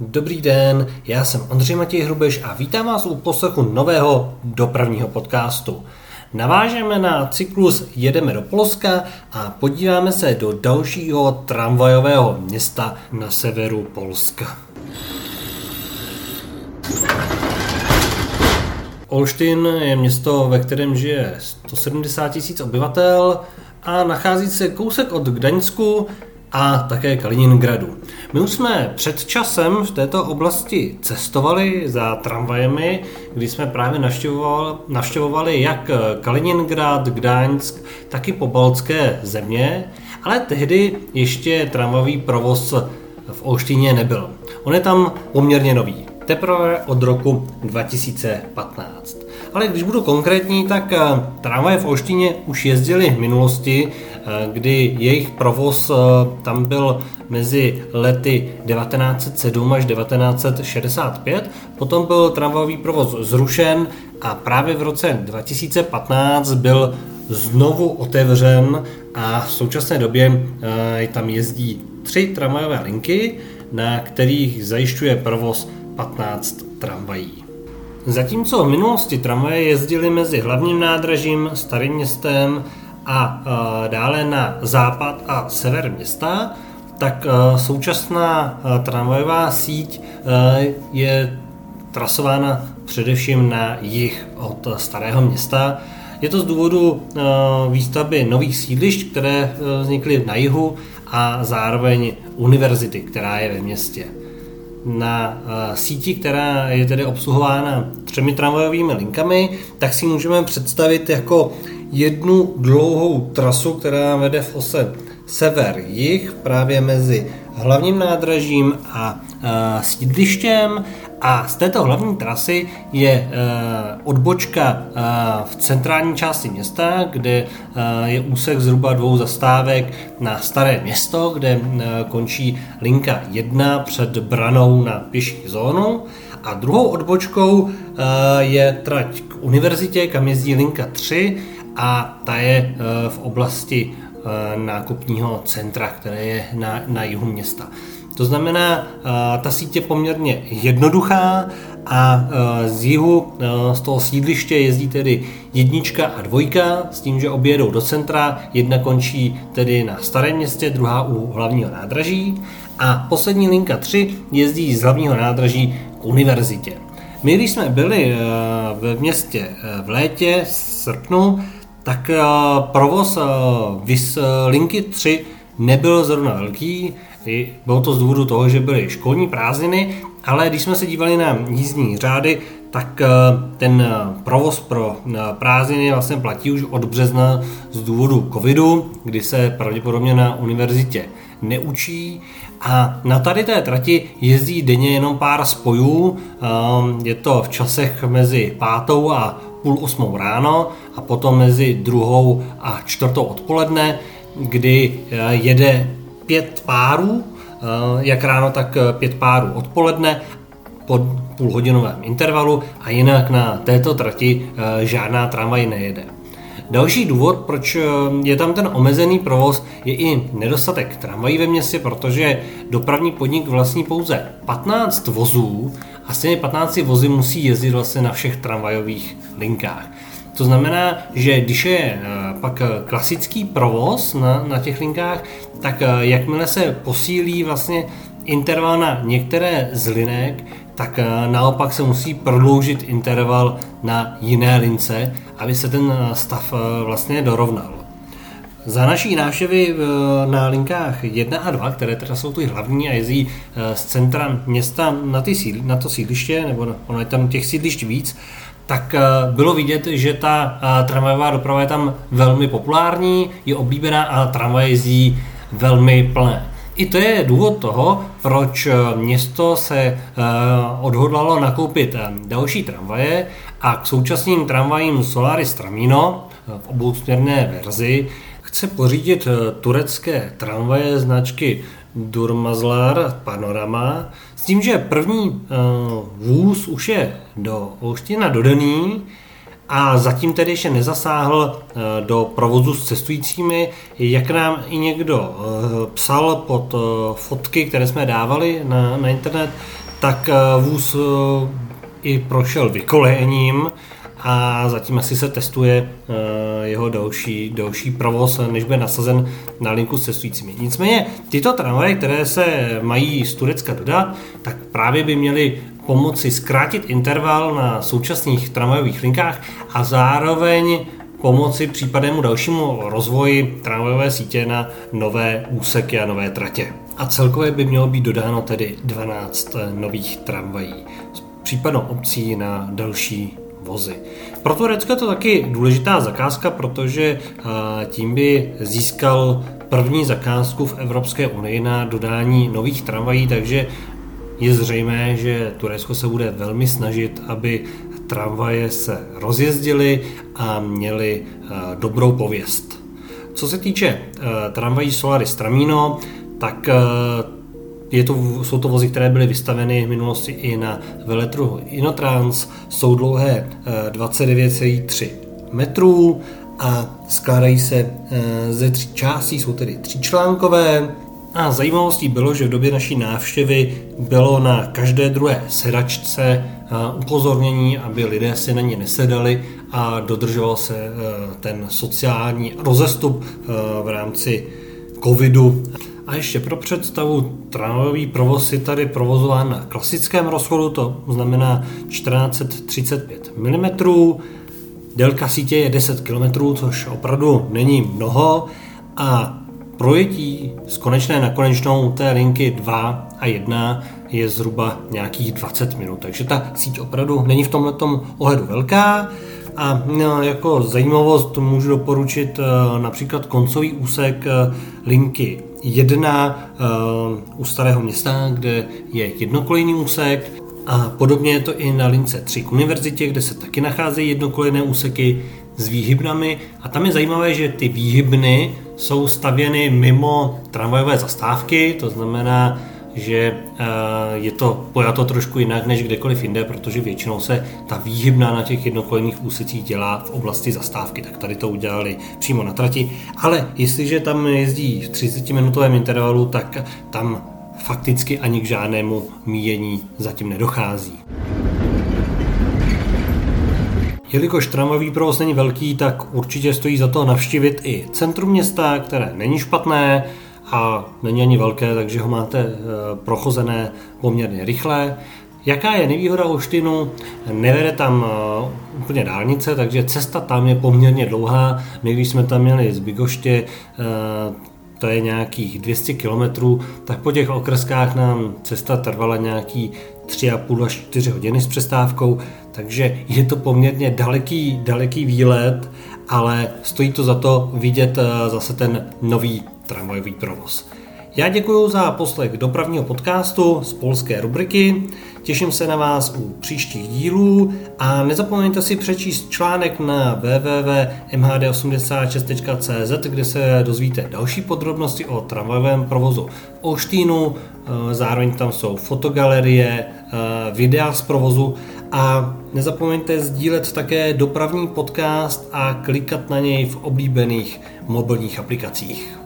Dobrý den, já jsem Ondřej Matěj Hrubeš a vítám vás u poslechu nového dopravního podcastu. Navážeme na cyklus Jedeme do Polska a podíváme se do dalšího tramvajového města na severu Polska. Olsztyn je město, ve kterém žije 170 000 obyvatel a nachází se kousek od Gdaňsku a také Kaliningradu. My už jsme před časem v této oblasti cestovali za tramvajemi, kdy jsme právě navštěvovali jak Kaliningrad, Gdaňsk, tak i pobaltské země, ale tehdy ještě tramvajový provoz v Olštyně nebyl. On je tam poměrně nový, teprve od roku 2015. Ale když budu konkrétní, tak tramvaje v Olštyně už jezdily v minulosti, kdy jejich provoz tam byl mezi lety 1907 až 1965. Potom byl tramvajový provoz zrušen a právě v roce 2015 byl znovu otevřen a v současné době tam jezdí 3 tramvajové linky, na kterých zajišťuje provoz 15 tramvají. Zatímco v minulosti tramvaje jezdily mezi hlavním nádražím, Starým městem a dále na západ a sever města, tak současná tramvajová síť je trasována především na jih od Starého města. Je to z důvodu výstavby nových sídlišť, které vznikly na jihu, a zároveň univerzity, která je ve městě. Na síti, která je tedy obsluhována 3 tramvajovými linkami, tak si můžeme představit jako jednu dlouhou trasu, která vede v ose sever-jih právě mezi hlavním nádražím a sídlištěm, a z této hlavní trasy je odbočka v centrální části města, kde je úsek zhruba 2 zastávek na Staré město, kde končí linka 1 před branou na pěší zónu, a druhou odbočkou je trať k univerzitě, kam jezdí linka 3 a ta je v oblasti nákupního centra, které je na jihu města. To znamená, ta síť je poměrně jednoduchá a z jihu, z toho sídliště, jezdí tedy 1 a 2, s tím, že obě jedou do centra, 1 končí tedy na Starém městě, 2 u hlavního nádraží a poslední linka 3 jezdí z hlavního nádraží k univerzitě. My, když jsme byli ve městě v létě, v srpnu, tak provoz linky 3 nebyl zrovna velký. Bylo to z důvodu toho, že byly školní prázdniny, ale když jsme se dívali na jízdní řády, tak ten provoz pro prázdniny vlastně platí už od března z důvodu covidu, kdy se pravděpodobně na univerzitě neučí, a na tady té trati jezdí denně jenom pár spojů. Je to v časech mezi 5 a 7:30 ráno a potom mezi 2 a 4 odpoledne, kdy jede 5 párů, jak ráno, tak 5 párů odpoledne po půlhodinovém intervalu, a jinak na této trati žádná tramvaj nejede. Další důvod, proč je tam ten omezený provoz, je i nedostatek tramvají ve městě, protože dopravní podnik vlastní pouze 15 vozů a s těmi 15 vozy musí jezdit vlastně na všech tramvajových linkách. To znamená, že když je pak klasický provoz na těch linkách, tak jakmile se posílí vlastně interval na některé z linek, tak naopak se musí prodloužit interval na jiné lince, aby se ten stav vlastně dorovnal. Za naší návštěvy na linkách 1 a 2, které teda jsou ty hlavní a jezdí z centra města na to sídliště, nebo ono je tam těch sídlišť víc, tak bylo vidět, že ta tramvajová doprava je tam velmi populární, je oblíbená a tramvaje jezdí velmi plné. I to je důvod toho, proč město se odhodlalo nakoupit další tramvaje a k současným tramvajím Solaris Tramino v obousměrné verzi chce pořídit turecké tramvaje značky Durmazlar Panorama, s tím, že první vůz už je do Olštyna dodaný a zatím tedy ještě nezasáhl do provozu s cestujícími. Jak nám i někdo psal pod fotky, které jsme dávali na internet, tak vůz i prošel vykolejením a zatím asi se testuje jeho další provoz, než bude nasazen na linku s cestujícími. Nicméně tyto tramvaje, které se mají z Turecka dodat, tak právě by měly pomoci zkrátit interval na současných tramvajových linkách a zároveň pomoci případnému dalšímu rozvoji tramvajové sítě na nové úseky a nové tratě. A celkově by mělo být dodáno tedy 12 nových tramvají, případnou opcí na další vozy. Pro Turecko je to taky důležitá zakázka, protože tím by získal první zakázku v Evropské unii na dodání nových tramvají, takže je zřejmé, že Turecko se bude velmi snažit, aby tramvaje se rozjezdily a měly dobrou pověst. Co se týče tramvají Solaris Tramino, tak jsou to vozy, které byly vystaveny v minulosti i na veletrhu Inotrans, jsou dlouhé 29,3 metrů a skládají se ze 3 částí, jsou tedy 3článkové. A zajímavostí bylo, že v době naší návštěvy bylo na každé druhé sedačce upozornění, aby lidé si na ně nesedali a dodržoval se ten sociální rozestup v rámci covidu. A ještě pro představu, tramvajový provoz je tady provozován na klasickém rozchodu, to znamená 1435 mm. Délka sítě je 10 km, což opravdu není mnoho, a projetí z konečné na konečnou té linky 2 a 1 je zhruba nějakých 20 minut, takže ta síť opravdu není v tomhletom ohledu velká. A jako zajímavost můžu doporučit například koncový úsek linky 1 u Starého Města, kde je jednokolejný úsek, a podobně je to i na lince 3 k univerzitě, kde se taky nacházejí jednokolejné úseky s výhybnami, a tam je zajímavé, že ty výhybny jsou stavěny mimo tramvajové zastávky, to znamená, že je to pojato trošku jinak než kdekoliv jinde, protože většinou se ta výhybna na těch jednokolejných úsecích dělá v oblasti zastávky, tak tady to udělali přímo na trati, ale jestliže tam jezdí v 30-minutovém intervalu, tak tam fakticky ani k žádnému míjení zatím nedochází. Jelikož tramvajový provoz není velký, tak určitě stojí za to navštívit i centrum města, které není špatné a není ani velké, takže ho máte prochozené poměrně rychle. Jaká je nevýhoda Olsztynu? Nevede tam úplně dálnice, takže cesta tam je poměrně dlouhá. My když jsme tam měli z Bigoště, to je nějakých 200 km, tak po těch okreskách nám cesta trvala nějaký 3,5 až 4 hodiny s přestávkou, takže je to poměrně daleký výlet, ale stojí to za to vidět zase ten nový tramvajový provoz. Já děkuji za poslech dopravního podcastu z polské rubriky, těším se na vás u příštích dílů a nezapomeňte si přečíst článek na www.mhd86.cz, kde se dozvíte další podrobnosti o tramvajovém provozu Olsztynu, zároveň tam jsou fotogalerie, videa z provozu, a nezapomeňte sdílet také dopravní podcast a klikat na něj v oblíbených mobilních aplikacích.